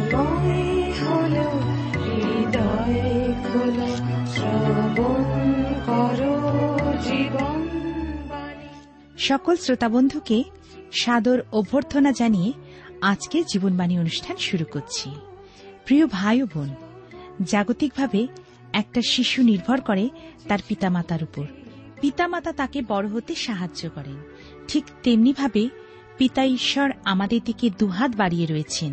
সকল শ্রোতাবন্ধুকে সাদর অভ্যর্থনা জানিয়ে আজকে জীবনবাণী অনুষ্ঠান শুরু করছি। প্রিয় ভাই ও বোন, জাগতিকভাবে একটা শিশু নির্ভর করে তার পিতামাতার উপর। পিতামাতা তাকে বড় হতে সাহায্য করেন। ঠিক তেমনিভাবে পিতা ঈশ্বর আমাদের দিকে দুহাত বাড়িয়ে রয়েছেন,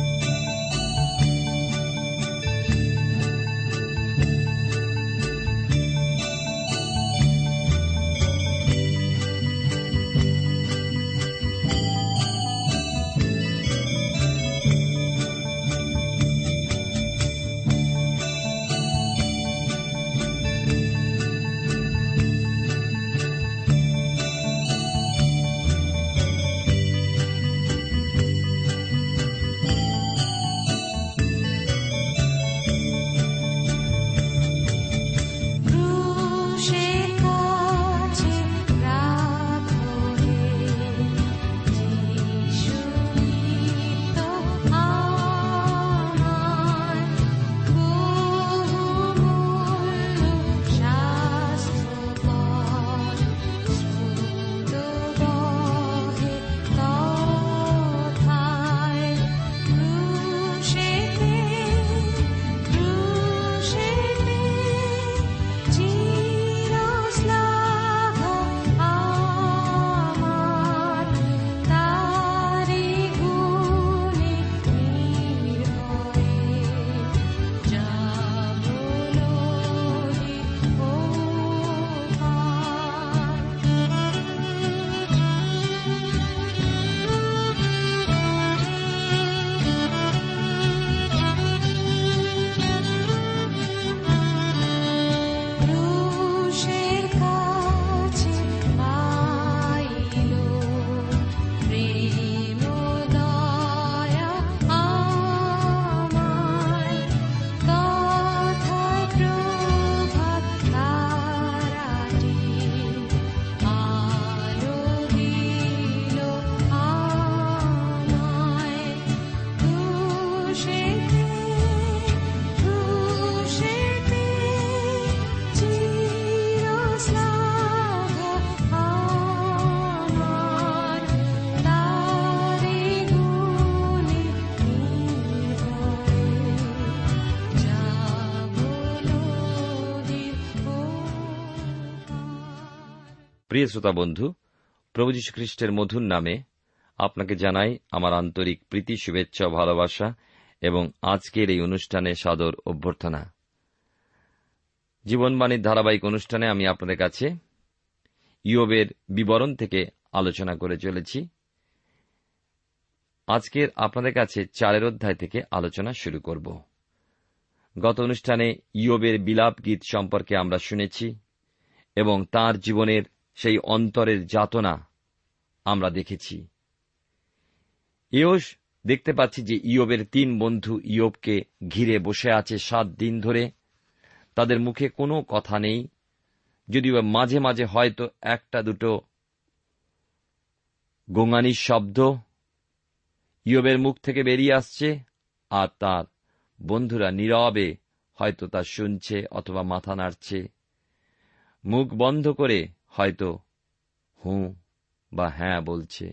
প্রিয় শ্রোতা বন্ধু, প্রভু যীশু খ্রিস্টের মধুর নামে আপনাকে জানাই আমার আন্তরিক প্রীতি, শুভেচ্ছা, ভালোবাসা এবং আজকের এই অনুষ্ঠানে সাদর অভ্যর্থনা। জীবনবাণীর ধারাবাহিক অনুষ্ঠানে আমি আপনাদের কাছে ইয়োবের বিবরণ থেকে আলোচনা করে চলেছি। আজকের আপনাদের কাছে 4 অধ্যায় থেকে আলোচনা শুরু করব। গত অনুষ্ঠানে ইয়োবের বিলাপ গীত সম্পর্কে আমরা শুনেছি এবং তাঁর জীবনের সেই অন্তরের যাতনা আমরা দেখেছি। এও দেখতে পাচ্ছি যে ইয়োবের 3 বন্ধু ইয়োবকে ঘিরে বসে আছে 7 দিন ধরে। তাদের মুখে কোনো কথা নেই, যদিও মাঝে মাঝে হয়তো একটা দুটো গোঙানির শব্দ ইয়োবের মুখ থেকে বেরিয়ে আসছে, আর তার বন্ধুরা নীরবে হয়তো তা শুনছে অথবা মাথা নাড়ছে, মুখ বন্ধ করে হয়তো হুঁ বা হ্যাঁ বলছে।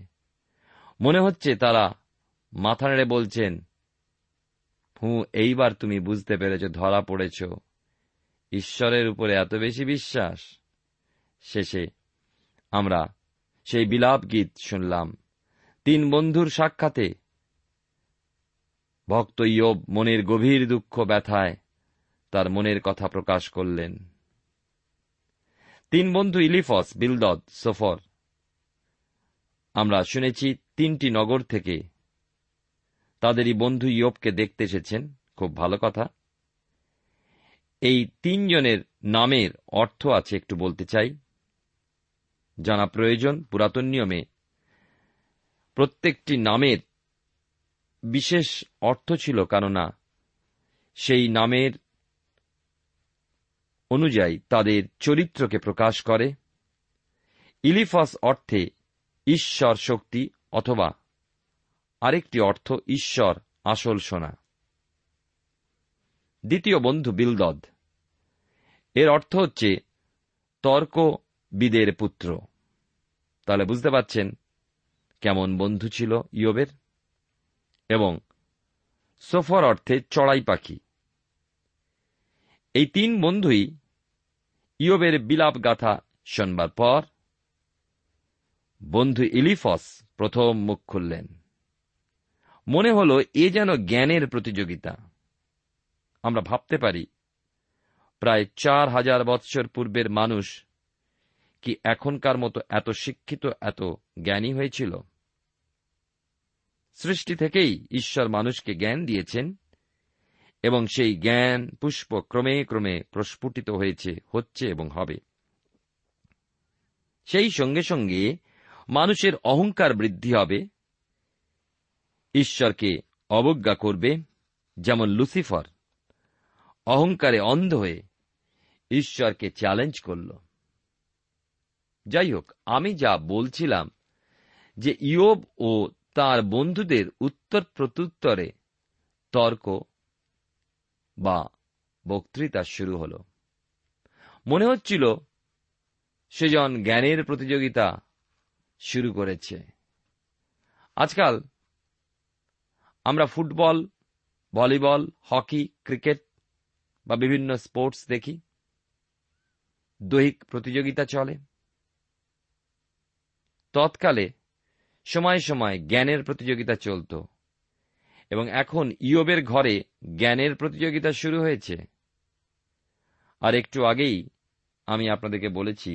মনে হচ্ছে তারা মাথা নেড়ে বলছেন, হুঁ, এইবার তুমি বুঝতে পেরেছ, ধরা পড়েছ, ঈশ্বরের উপরে এত বেশি বিশ্বাস। শেষে আমরা সেই বিলাপ গীত শুনলাম। 3 বন্ধুর সাক্ষাতে ভক্ত ইয়োব মনের গভীর দুঃখ ব্যথায় তার মনের কথা প্রকাশ করলেন। 3 বন্ধু ইলিফস, বিলদদ, সোফর, আমরা শুনেছি 3টি নগর থেকে তাদেরই বন্ধু ইয়োবকে দেখতে এসেছেন। খুব ভালো কথা। এই 3 জনের নামের অর্থ আছে, একটু বলতে চাই, জানা প্রয়োজন। পুরাতন নিয়মে প্রত্যেকটি নামের বিশেষ অর্থ ছিল, কেননা সেই নামের অনুযায়ী তাদের চরিত্রকে প্রকাশ করে। ইলিফাস অর্থে ঈশ্বর শক্তি, অথবা আরেকটি অর্থ ঈশ্বর আসল সোনা। দ্বিতীয় বন্ধু বিলদদ, এর অর্থ হচ্ছে তর্কবিদের পুত্র। তাহলে বুঝতে পারছেন কেমন বন্ধু ছিল ইয়োবের। এবং সোফর অর্থে চড়াই পাখি। এই তিন বন্ধুই ইয়োবের বিলাপ গাথা শোনবার পর বন্ধু ইলিফস প্রথম মুখ খুললেন। মনে হল এ যেন জ্ঞানের প্রতিযোগিতা। আমরা ভাবতে পারি প্রায় 4000 বৎসর পূর্বের মানুষ কি এখনকার মতো এত শিক্ষিত, এত জ্ঞানী হয়েছিল? সৃষ্টি থেকেই ঈশ্বর মানুষকে জ্ঞান দিয়েছেন এবং সেই জ্ঞান পুষ্প ক্রমে ক্রমে প্রস্ফুটিত হচ্ছে এবং হবে। সেই সঙ্গে সঙ্গে মানুষের অহংকার বৃদ্ধি হবে, ঈশ্বরকে অবজ্ঞা করবে, যেমন লুসিফার অহংকারে অন্ধ হয়ে ঈশ্বরকে চ্যালেঞ্জ করল। যাই হোক, আমি যা বলছিলাম যে ইয়োব ও তার বন্ধুদের উত্তর প্রত্যুত্তরে তর্ক বা বক্তৃতা শুরু হল। মনে হচ্ছিল সেজন জ্ঞানের প্রতিযোগিতা শুরু করেছে। আজকাল আমরা ফুটবল, ভলিবল, হকি, ক্রিকেট বা বিভিন্ন স্পোর্টস দেখি, দৈহিক প্রতিযোগিতা চলে। তৎকালে সময়ে সময়ে জ্ঞানের প্রতিযোগিতা চলত, এবং এখন ইয়োবের ঘরে জ্ঞানের প্রতিযোগিতা শুরু হয়েছে। আর একটু আগেই আমি আপনাদেরকে বলেছি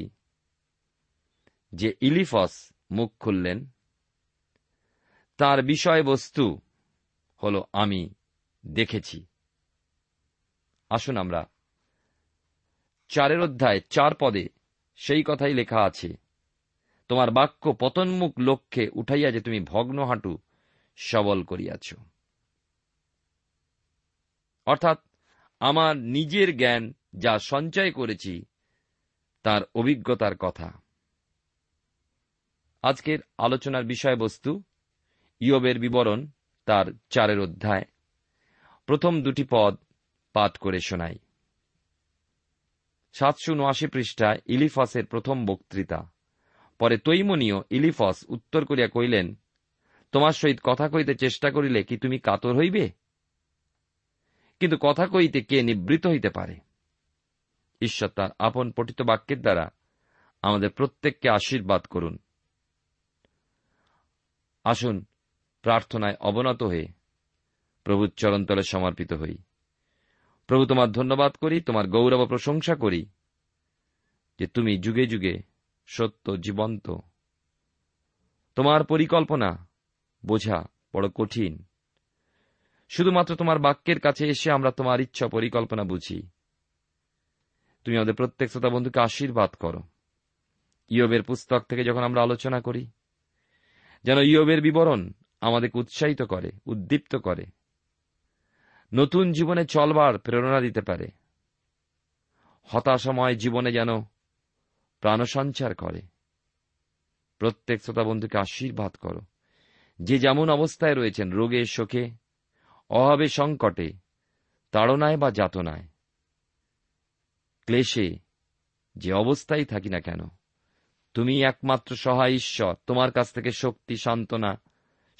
যে ইলিফস মুখ খুললেন। তার বিষয়বস্তু হল আমি দেখেছি। আসুন আমরা 4 অধ্যায় 4 পদে সেই কথাই লেখা আছে, তোমার বাক্য পতনমুখ লক্ষ্যে উঠাইয়া যে তুমি ভগ্ন হাঁটু সবল করিয়াছ। অর্থাৎ আমার নিজের জ্ঞান যা সঞ্চয় করেছি, তার অভিজ্ঞতার কথা। আজকের আলোচনার বিষয়বস্তু ইয়োবের বিবরণ, তার 4 অধ্যায় প্রথম 2 পদ পাঠ করে শোনাই। 779 পৃষ্ঠায় ইলিফাসের প্রথম বক্তৃতা। পরে তৈমনীয় ইলিফস উত্তর করিয়া কইলেন, তোমার সহিত কথা কইতে চেষ্টা করিলে কি তুমি কাতর হইবে? কিন্তু কথা কইতে কে নিবৃত হইতে পারে? ঈশ্বর তার আপন পঠিত বাক্যের দ্বারা আমাদের প্রত্যেককে আশীর্বাদ করুন। আসুন প্রার্থনায় অবনত হয়ে প্রভুর চরণতলে সমর্পিত হই। প্রভু, তোমার ধন্যবাদ করি, তোমার গৌরব প্রশংসা করি যে তুমি যুগে যুগে সত্য, জীবন্ত। তোমার পরিকল্পনা বোঝা বড় কঠিন। শুধুমাত্র তোমার বাক্যের কাছে এসে আমরা তোমার ইচ্ছা, পরিকল্পনা বুঝি। তুমি আমাদের প্রত্যেক শ্রোতা বন্ধুকে আশীর্বাদ করো। ইয়োবের পুস্তক থেকে যখন আমরা আলোচনা করি, যেন ইয়োবের বিবরণ আমাদেরকে উৎসাহিত করে, উদ্দীপ্ত করে, নতুন জীবনে চলবার প্রেরণা দিতে পারে। হতাশাময় জীবনে যেন প্রাণসঞ্চার করে। প্রত্যেক শ্রোতা বন্ধুকে আশীর্বাদ করো, যে যেমন অবস্থায় রয়েছেন, রোগে, শোকে, অভাবে, সংকটে, তাড়নায় বা যাতনায়, ক্লেশে, যে অবস্থায় থাকি না কেন, তুমি একমাত্র সহায় ঈশ্বর। তোমার কাছ থেকে শক্তি, সান্ত্বনা,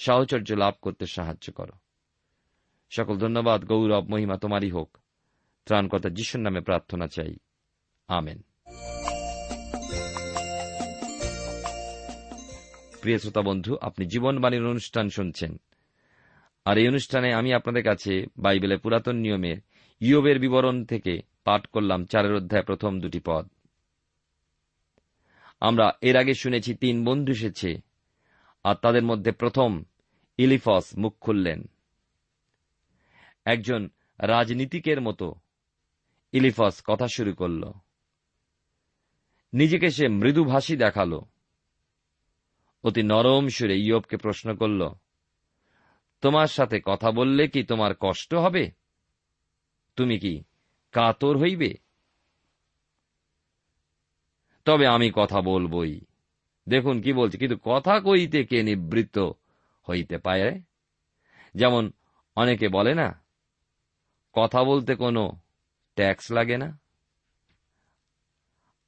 সাহচর্য লাভ করতে সাহায্য করো। সকল ধন্যবাদ, গৌরব, মহিমা তোমারই হোক। ত্রাণকর্তা যিশুর নামে প্রার্থনা চাই, আমেন। প্রিয় শ্রোতা বন্ধু, আপনি জীবনবাণীর অনুষ্ঠান শুনছেন, আর এই অনুষ্ঠানে আমি আপনাদের কাছে বাইবেলের পুরাতন নিয়মের ইয়োবের বিবরণ থেকে পাঠ করলাম 4 অধ্যায় প্রথম 2 পদ। আমরা এর আগে শুনেছি 3 বন্ধু এসেছে, আর তাদের মধ্যে প্রথম ইলিফস মুখ খুললেন। একজন রাজনীতিকের মতো ইলিফস কথা শুরু করল। নিজেকে সে মৃদুভাষী দেখাল, অতি নরম সুরে ইয়োবকে প্রশ্ন করল, তোমার সাথে কথা বললে কি তোমার কষ্ট হবে? তুমি কি কাতর হইবে? তবে আমি কথা বলবই। দেখুন কি বলছে, কিন্তু কথা কইতে কে নিবৃত্ত হইতে পারে? যেমন অনেকে বলে না, কথা বলতে কোনো ট্যাক্স লাগে না।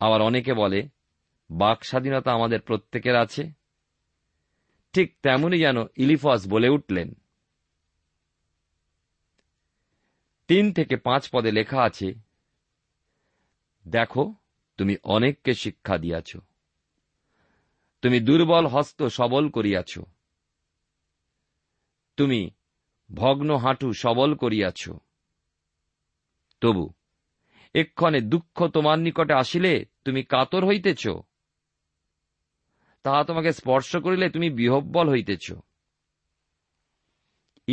আবার অনেকে বলে বাক স্বাধীনতা আমাদের প্রত্যেকের আছে। ঠিক তেমনি যেন ইলিফাস বলে উঠলেন। 3-5 পদে লেখা আছে, দেখো তুমি অনেককে শিক্ষা দিয়াছ, তুমি দুর্বল হস্ত সবল করিয়াছ, তুমি ভগ্ন হাঁটু সবল করিয়াছ। তবু এক্ষণে দুঃখ তোমার নিকটে আসিলে তুমি কাতর হইতেছ, তাহা তোমাকে স্পর্শ করিলে তুমি বিহ্বল হইতেছ।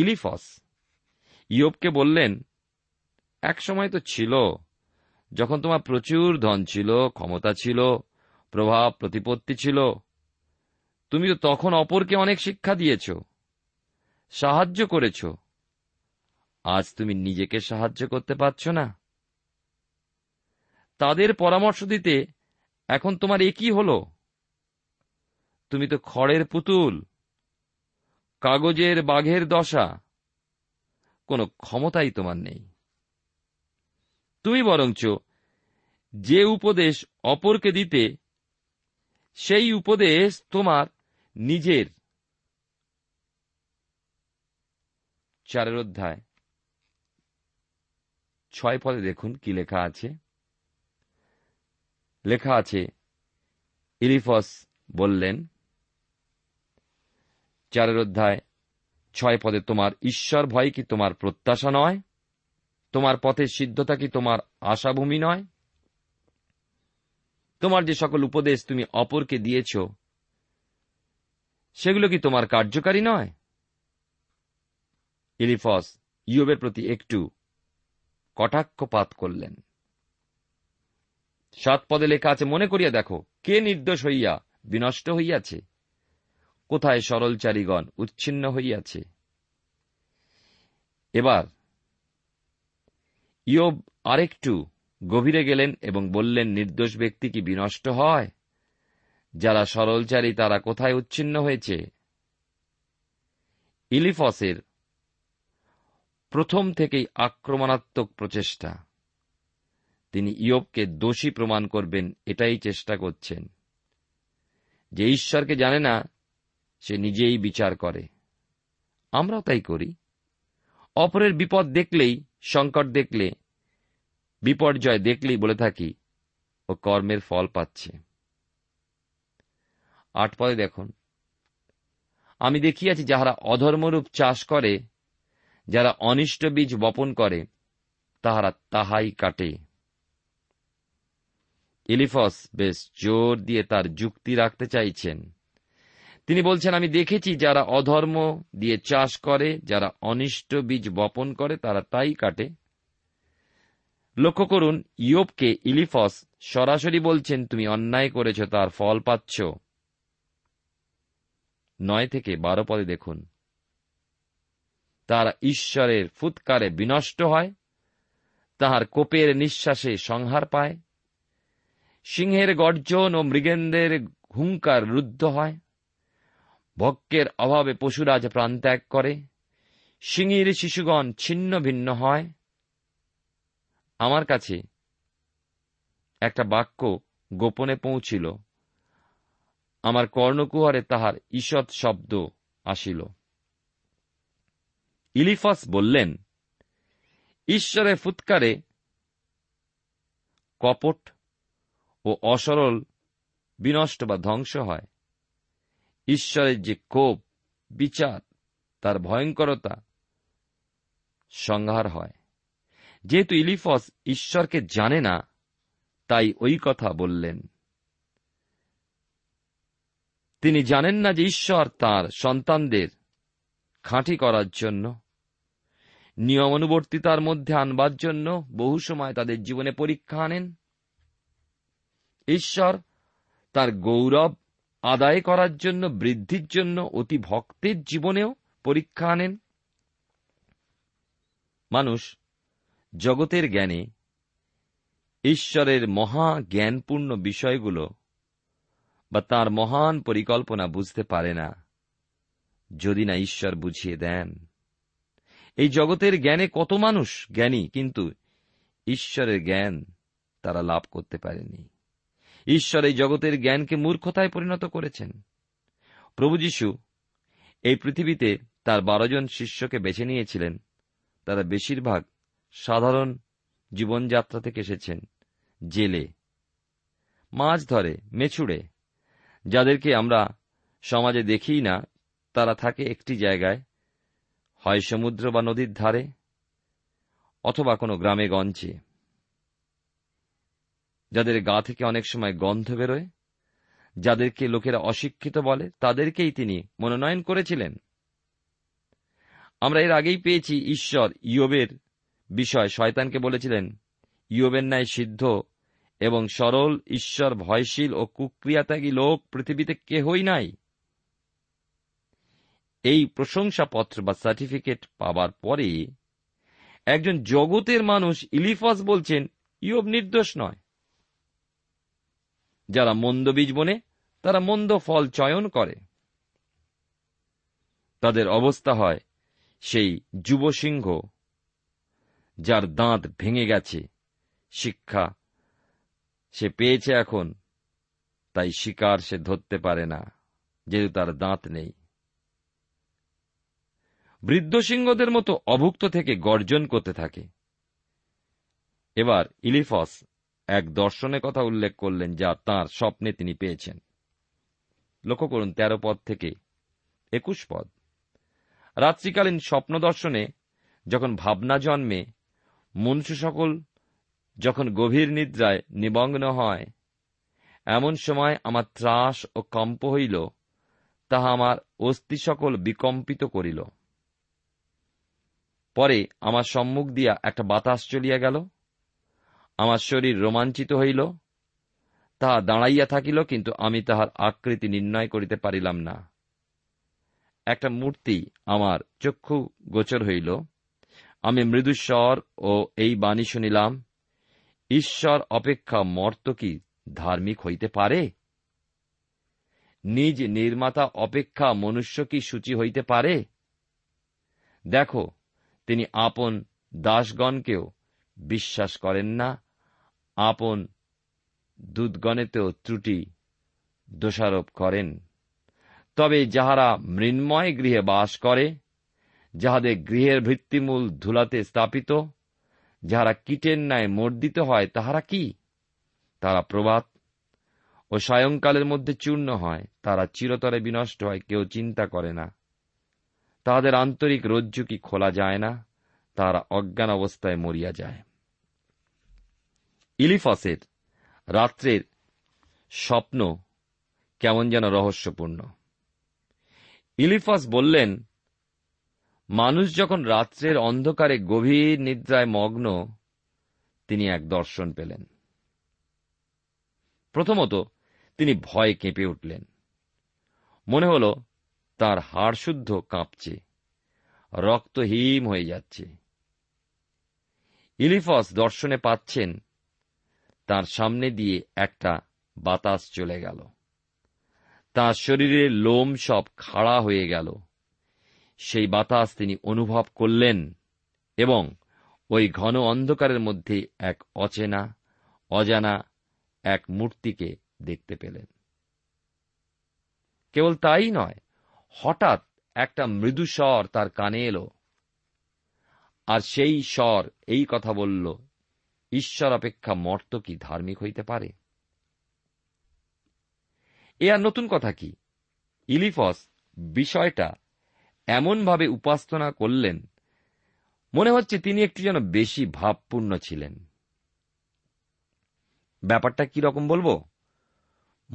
ইলিফাস ইয়োবকে বললেন, এক সময় তো ছিল যখন তোমার প্রচুর ধন ছিল, ক্ষমতা ছিল, প্রভাব প্রতিপত্তি ছিল। তুমি তো তখন অপরকে অনেক শিক্ষা দিয়েছ, সাহায্য করেছ। আজ তুমি নিজেকে সাহায্য করতে পারছ না। তাদের পরামর্শ দিতে এখন তোমার একই হল। তুমি তো খড়ের পুতুল, কাগজের বাঘের দশা, কোনো ক্ষমতাই তোমার নেই। তুমি বরঞ্চ যে উপদেশ অপরকে দিতে, সেই উপদেশ তোমার নিজের। 4 অধ্যায় 6 পদে দেখুন কি লেখা আছে। লেখা আছে, ইলিফাস বললেন, 4 অধ্যায় 6 পদে, তোমার ঈশ্বর ভয় কি তোমার প্রত্যাশা নয়? তোমার পথের সিদ্ধতা কি তোমার আশাভূমি নয়? তোমার যে সকল উপদেশ তুমি অপরকে দিয়েছ, সেগুলো কি তোমার কার্যকারী নয়? ইলিফাস ইয়োবের প্রতি একটু কটাক্ষপাত করলেন। 7 পদে লেখা আছে, মনে করিয়া দেখো কে নির্দোষ হইয়া বিনষ্ট হইয়াছে, কোথায় সরলচারীগণ উচ্ছিন্ন হইয়াছে। এবার ইয়োব আরেকটু গভীরে গেলেন এবং বললেন, নির্দোষ ব্যক্তি কি বিনষ্ট হয়? যারা সরলচারী তারা কোথায় উচ্ছিন্ন হয়েছে? ইলিফাসের প্রথম থেকেই আক্রমণাত্মক প্রচেষ্টা, তিনি ইয়োবকে দোষী প্রমাণ করবেন, এটাই চেষ্টা করছেন। যে ঈশ্বরকে জানে না সে নিজেই বিচার করে। আমরাও তাই করি। অপরের বিপদ দেখলেই, সংকট দেখলে, বিপর্যয় দেখলেই বলে থাকি ও কর্মের ফল পাচ্ছে। 8 পদে দেখুন, আমি দেখিয়াছি যাহারা অধর্মরূপ চাষ করে, যারা অনিষ্ট বীজ বপন করে, তাহারা তাহাই কাটে। ইলিফাস বেশ জোর দিয়ে তার যুক্তি রাখতে চাইছেন। তিনি বলছেন, আমি দেখেছি যারা অধর্ম দিয়ে চাষ করে, যারা অনিষ্ট বীজ বপন করে, তারা তাই কাটে। লক্ষ্য করুন, ইয়োবকে ইলিফাস সরাসরি বলছেন, তুমি অন্যায় করেছ, তার ফল পাচ্ছ। 9-12 পদে দেখুন, তারা ঈশ্বরের ফুৎকারে বিনষ্ট হয়, তাহার কোপের নিঃশ্বাসে সংহার পায়, সিংহের গর্জন ও মৃগেন্দ্রের হুঙ্কার রুদ্ধ হয়, ভক্তের অভাবে পশুরাজ প্রাণ ত্যাগ করে, সিংহীর শিশুগণ ছিন্ন ভিন্ন হয়। আমার কাছে একটা বাক্য গোপনে পৌঁছিল, আমার কর্ণকুহরে তাহার ঈষৎ শব্দ আসিল। ইলিফাস বললেন, ঈশ্বরের ফুৎকারে কপট ও অসরল বিনষ্ট বা ধ্বংস হয়। ঈশ্বরের যে কোপ, বিচার, তার ভয়ঙ্করতা, সংহার হয়। যেহেতু ইলিফাস ঈশ্বরকে জানে না, তাই ওই কথা বললেন। তিনি জানেন না যে ঈশ্বর তাঁর সন্তানদের খাঁটি করার জন্য, নিয়ম অনুবর্তিতার মধ্যে আনবার জন্য বহু সময় তাদের জীবনে পরীক্ষা আনেন। ঈশ্বর তাঁর গৌরব আদায় করার জন্য, বৃদ্ধির জন্য অতি ভক্তের জীবনেও পরীক্ষা আনেন। মানুষ জগতের জ্ঞানে ঈশ্বরের মহা জ্ঞানপূর্ণ বিষয়গুলো বা তাঁর মহান পরিকল্পনা বুঝতে পারে না, যদি না ঈশ্বর বুঝিয়ে দেন। এই জগতের জ্ঞানে কত মানুষ জ্ঞানী, কিন্তু ঈশ্বরের জ্ঞান তারা লাভ করতে পারেনি। ঈশ্বর এই জগতের জ্ঞানকে মূর্খতায় পরিণত করেছেন। প্রভু যীশু এই পৃথিবীতে তাঁর 12 জন শিষ্যকে বেছে নিয়েছিলেন। তারা বেশিরভাগ সাধারণ জীবনযাত্রা থেকে এসেছেন, জেলে, মাছ ধরে, মেছুড়ে। যাদেরকে আমরা সমাজে দেখি না, তারা থাকে একটি জায়গায়, হয় সমুদ্র বা নদীর ধারে, অথবা কোনো গ্রামে গঞ্জে। যাদের গা থেকে অনেক সময় গন্ধ বেরোয়, যাদেরকে লোকেরা অশিক্ষিত বলে, তাদেরকেই তিনি মনোনয়ন করেছিলেন। আমরা এর আগেই পেয়েছি, ঈশ্বর ইয়োবের বিষয় শয়তানকে বলেছিলেন, ইয়োবের ন্যায় সিদ্ধ এবং সরল, ঈশ্বর ভয়শীল ও কুক্রিয়াত্যাগী লোক পৃথিবীতে কেহই নাই। এই প্রশংসাপত্র বা সার্টিফিকেট পাবার পরে একজন জগতের মানুষ ইলিফাস বলছেন, ইয়োব নির্দোষ নয়। যারা মন্দ বীজ বনে, তারা মন্দ ফল চয়ন করে। তাদের অবস্থা হয় সেই যুব সিংহ যার দাঁত ভেঙে গেছে। শিক্ষা সে পেয়েছে এখন, তাই শিকার সে ধরতে পারে না, যেহেতু তার দাঁত নেই। বৃদ্ধ সিংহদের মতো অভুক্ত থেকে গর্জন করতে থাকে। এবার ইলিফাস এক দর্শনের কথা উল্লেখ করলেন, যা তাঁর স্বপ্নে তিনি পেয়েছেন। লক্ষ্য করুন 13 পদ থেকে 21 পদ। রাত্রিকালীন স্বপ্ন দর্শনে যখন ভাবনা জন্মে, মনুষ্য সকল যখন গভীর নিদ্রায় নিমগ্ন হয়, এমন সময় আমার ত্রাস ও কম্প হইল, তাহা আমার অস্থি সকল বিকম্পিত করিল। পরে আমার সম্মুখ দিয়া একটা বাতাস চলিয়া গেল, আমার শরীর রোমাঞ্চিত হইল, তাহা দাঁড়াইয়া থাকিল, কিন্তু আমি তাহার আকৃতি নির্ণয় করিতে পারিলাম না। একটা মূর্তি আমার চক্ষু গোচর হইল, আমি মৃদুস্বর ও এই বাণী শুনিলাম, ঈশ্বর অপেক্ষা মর্ত কি ধার্মিক হইতে পারে? নিজ নির্মাতা অপেক্ষা মনুষ্য কি শুচি হইতে পারে? দেখো, তিনি আপন দাসগণকেও বিশ্বাস করেন না, আপন দূতগণেতেও ত্রুটি দোষারোপ করেন। তবে যাহারা মৃন্ময় গৃহে বাস করে, যাহাদের গৃহের ভিত্তিমূল ধুলাতে স্থাপিত, যাহারা কীটের ন্যায় মর্দিত হয়, তাহারা কি? তারা প্রভাত ও সায়ংকালের মধ্যে চূর্ণ হয়, তারা চিরতরে বিনষ্ট হয়, কেউ চিন্তা করে না, তাহাদের আন্তরিক রজ্জু কি খোলা যায় না? তাহারা অজ্ঞান অবস্থায় মরিয়া যায়। ইলিফাসের রাত্রের স্বপ্ন কেমন যেন রহস্যপূর্ণ। ইলিফাস বললেন, মানুষ যখন রাত্রের অন্ধকারে গভীর নিদ্রায় মগ্ন, তিনি এক দর্শন পেলেন। প্রথমত তিনি ভয়ে কেঁপে উঠলেন, মনে হল তাঁর হাড়শুদ্ধ কাঁপছে, রক্ত হিম হয়ে যাচ্ছে। ইলিফাস দর্শনে পাচ্ছেন তাঁর সামনে দিয়ে একটা বাতাস চলে গেল, তাঁর শরীরের লোম সব খাড়া হয়ে গেল। সেই বাতাস তিনি অনুভব করলেন, এবং ওই ঘন অন্ধকারের মধ্যে এক অচেনা অজানা এক মূর্তিকে দেখতে পেলেন। কেবল তাই নয়, হঠাৎ একটা মৃদু স্বর তার কানে এল, আর সেই স্বর এই কথা বলল, ঈশ্বর অপেক্ষা মর্ত কি ধার্মিক হইতে পারে? এ আর নতুন কথা কি? ইলিফাস বিষয়টা এমনভাবে উপাসনা করলেন, মনে হচ্ছে তিনি একটু যেন বেশি ভাবপূর্ণ ছিলেন। ব্যাপারটা কি রকম বলবো?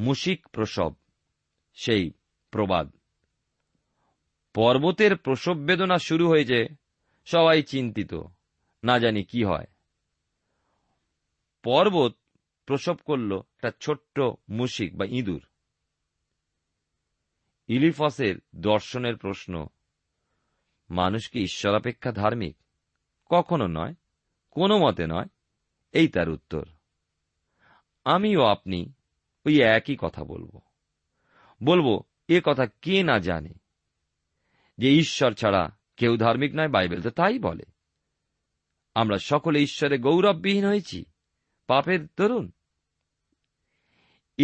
মুশিক প্রসব, সেই প্রবাদ, পর্বতের প্রসব বেদনা শুরু হয়েছে, সবাই চিন্তিত, না জানি কি হয়। পর্বত প্রসব করল একটা ছোট্ট মুশিক বা ইঁদুর। ইলিফসের দর্শনের প্রশ্ন, মানুষ কি ঈশ্বরাপেক্ষা ধার্মিক? কখনো নয়, কোনো মতে নয়, এই তার উত্তর। আমি ও আপনি ওই একই কথা বলব। এ কথা কে না জানে যে ঈশ্বর ছাড়া কেউ ধার্মিক নয়, বাইবেল তো তাই বলে। আমরা সকলে ঈশ্বরে গৌরববিহীন হয়েছি পাপের দরুন।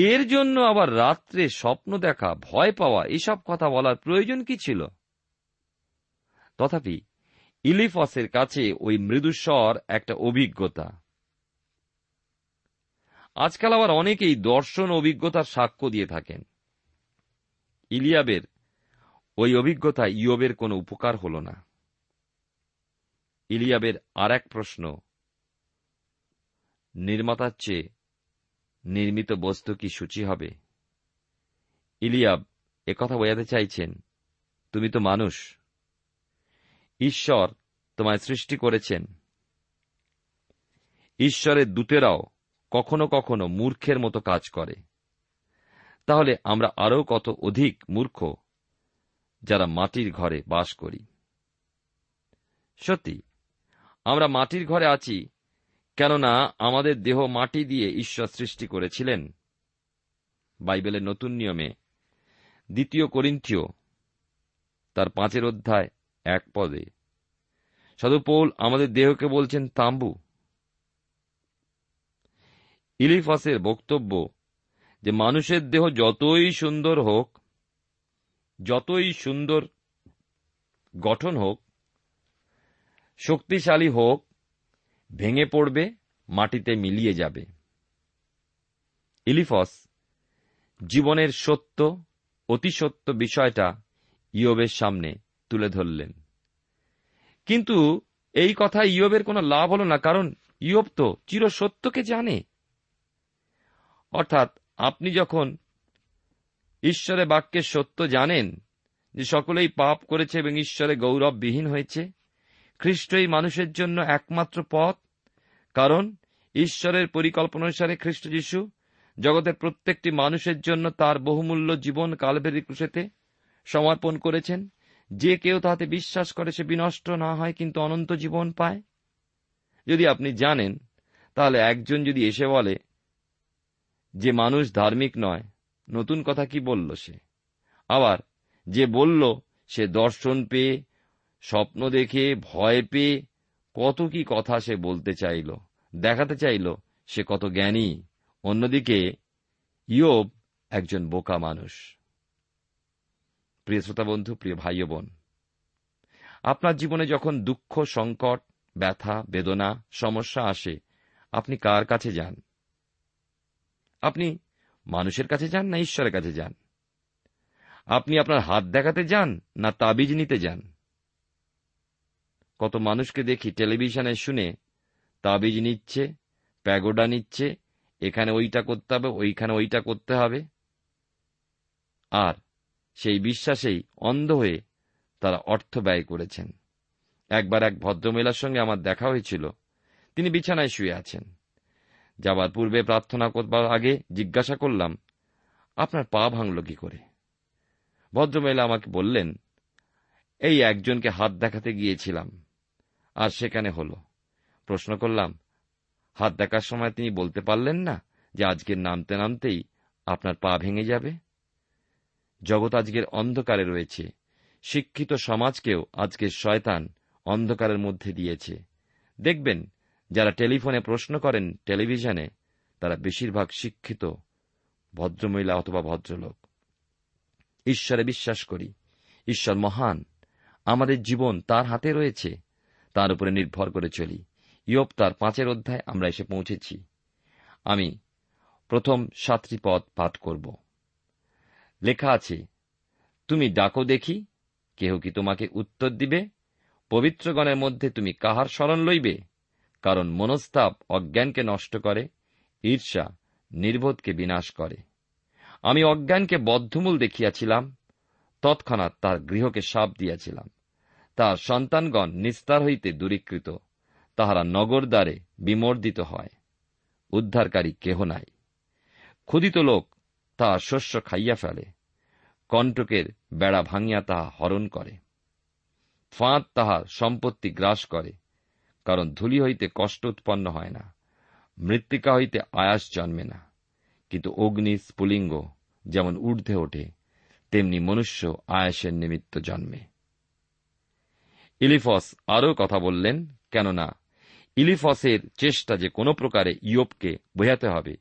এর জন্য আবার রাত্রে স্বপ্ন দেখা, ভয় পাওয়া, এসব কথা বলার প্রয়োজন কি ছিল? তথাপি ইলিফসের কাছে ওই মৃদুস্বর একটা অভিজ্ঞতা। আজকাল আবার অনেকেই দর্শন অভিজ্ঞতার সাক্ষ্য দিয়ে থাকেন। ইলিয়াবের ওই অভিজ্ঞতা ইয়োবের কোনো উপকার হল না। ইলিয়াবের আর এক প্রশ্ন, নির্মাতার চেয়ে নির্মিত বস্তু কি সূচি হবে? ইলিয়াব একথা বোঝাতে চাইছেন, তুমি তো মানুষ, ঈশ্বর তোমায় সৃষ্টি করেছেন। ঈশ্বরের দূতেরাও কখনো কখনো মূর্খের মতো কাজ করে। তাহলে আমরা আরও কত অধিক মূর্খ যারা মাটির ঘরে বাস করি। সত্যি আমরা মাটির ঘরে আছি, কেননা আমাদের দেহ মাটি দিয়ে ঈশ্বর সৃষ্টি করেছিলেন। বাইবেলের নতুন নিয়মে 2 Corinthians 5:1 সাধু পৌল আমাদের দেহকে বলছেন তাম্বু। ইলিফাসের বক্তব্য যে মানুষের দেহ যতই সুন্দর হোক, যতই সুন্দর গঠন হোক, শক্তিশালী হোক, ভেঙে পড়বে, মাটিতে মিলিয়ে যাবে। ইলিফস জীবনের সত্য, অতি সত্য বিষয়টা ইয়োবের সামনে তুলে ধরলেন, কিন্তু এই কথা ইয়োবের কোনো লাভ হল না, কারণ ইয়োব তো চিরসত্যকে জানে। অর্থাৎ আপনি যখন ঈশ্বরের বাক্যের সত্য জানেন যে সকলেই পাপ করেছে এবং ঈশ্বরে গৌরববিহীন হয়েছে, খ্রিস্টই মানুষের জন্য একমাত্র পথ, কারণ ঈশ্বরের পরিকল্পনা অনুসারে খ্রিস্ট যীশু জগতের প্রত্যেকটি মানুষের জন্য তার বহুমূল্য জীবন কালভেরি ক্রুশেতে সমর্পণ করেছেন। যে কেউ তাহাতে বিশ্বাস করে সে বিনষ্ট না হয় কিন্তু অনন্ত জীবন পায়। যদি আপনি জানেন, তাহলে একজন যদি এসে বলে যে মানুষ ধার্মিক নয়, নতুন কথা কি বলল সে? আবার যে বলল সে দর্শন পেয়ে, স্বপ্ন দেখে, ভয় পেয়ে কত কি কথা সে বলতে চাইল, দেখাতে চাইল সে কত জ্ঞানী। অন্যদিকে ইয়োব একজন বোকা মানুষ। প্রিয় শ্রোতা বন্ধু, প্রিয় ভাই ও বোন, আপনার জীবনে যখন দুঃখ, সংকট, ব্যথা, বেদনা, সমস্যা আসে, আপনি কার কাছে যান? আপনি মানুষের কাছে যান না ঈশ্বরের কাছে যান? আপনি আপনার হাত দেখাতে যান না তাবিজ নিতে যান? কত মানুষকে দেখি টেলিভিশনে শুনে তাবিজ নিচ্ছে, প্যাগোডা নিচ্ছে, এখানে ওইটা করতে হবে, ওইখানে ওইটা করতে হবে, আর সেই বিশ্বাসেই অন্ধ হয়ে তারা অর্থ ব্যয় করেছেন। একবার এক ভদ্রমহিলার সঙ্গে আমার দেখা হয়েছিল। তিনি বিছানায় শুয়ে আছেন। যাবার পূর্বে, প্রার্থনা করবার আগে জিজ্ঞাসা করলাম, আপনার পা ভাঙল কি করে? ভদ্রমহিলা আমাকে বললেন, এই একজনকে হাত দেখাতে গিয়েছিলাম আর সেখানে হল। প্রশ্ন করলাম, হাত দেখার সময় তিনি বলতে পারলেন না যে আজকের নামতে নামতেই আপনার পা ভেঙে যাবে? জগৎ আজকের অন্ধকারে রয়েছে, শিক্ষিত সমাজকেও আজকের শয়তান অন্ধকারের মধ্যে দিয়েছে। দেখবেন যারা টেলিফোনে প্রশ্ন করেন, টেলিভিশনে, তারা বেশিরভাগ শিক্ষিত ভদ্রমহিলা অথবা ভদ্রলোক। ঈশ্বরে বিশ্বাস করি, ঈশ্বর মহান, আমাদের জীবন তার হাতে রয়েছে, তার উপরে নির্ভর করে চলি। ইয়োব তার 5 আমরা এসে পৌঁছেছি। আমি প্রথম 7 পদ পাঠ করব। লেখা আছে, তুমি ডাকো দেখি, কেহ কি তোমাকে উত্তর দিবে? পবিত্রগণের মধ্যে তুমি কাহার শরণ লইবে? কারণ মনস্তাপ অজ্ঞানকে নষ্ট করে, ঈর্ষা নির্বোধকে বিনাশ করে। আমি অজ্ঞানকে বদ্ধমূল দেখিয়াছিলাম, তৎক্ষণাৎ তার গৃহকে শাপ দিয়াছিলাম। তার সন্তানগণ নিস্তার হইতে দূরীকৃত, তাহারা নগর দ্বারে বিমর্দিত হয়, উদ্ধারকারী কেহ নাই। ক্ষুদিত লোক তাহার শস্য খাইয়া ফেলে, কণ্টকের বেড়া ভাঙিয়া তাহা হরণ করে, ফাঁদ তাহার সম্পত্তি গ্রাস করে। কারণ ধূলি হইতে কষ্ট উৎপন্ন হয় না, মৃত্তিকা হইতে আয়াস জন্মে না। কিন্তু অগ্নি স্ফুলিঙ্গ যেমন ঊর্ধ্বে ওঠে, তেমনি মনুষ্য আয়াসের নিমিত্ত জন্মে। ইলিফস আরও কথা বললেন, কেননা ইলিফসের চেষ্টা যে কোনো প্রকারে ইয়োবকে বোঝাতে হবে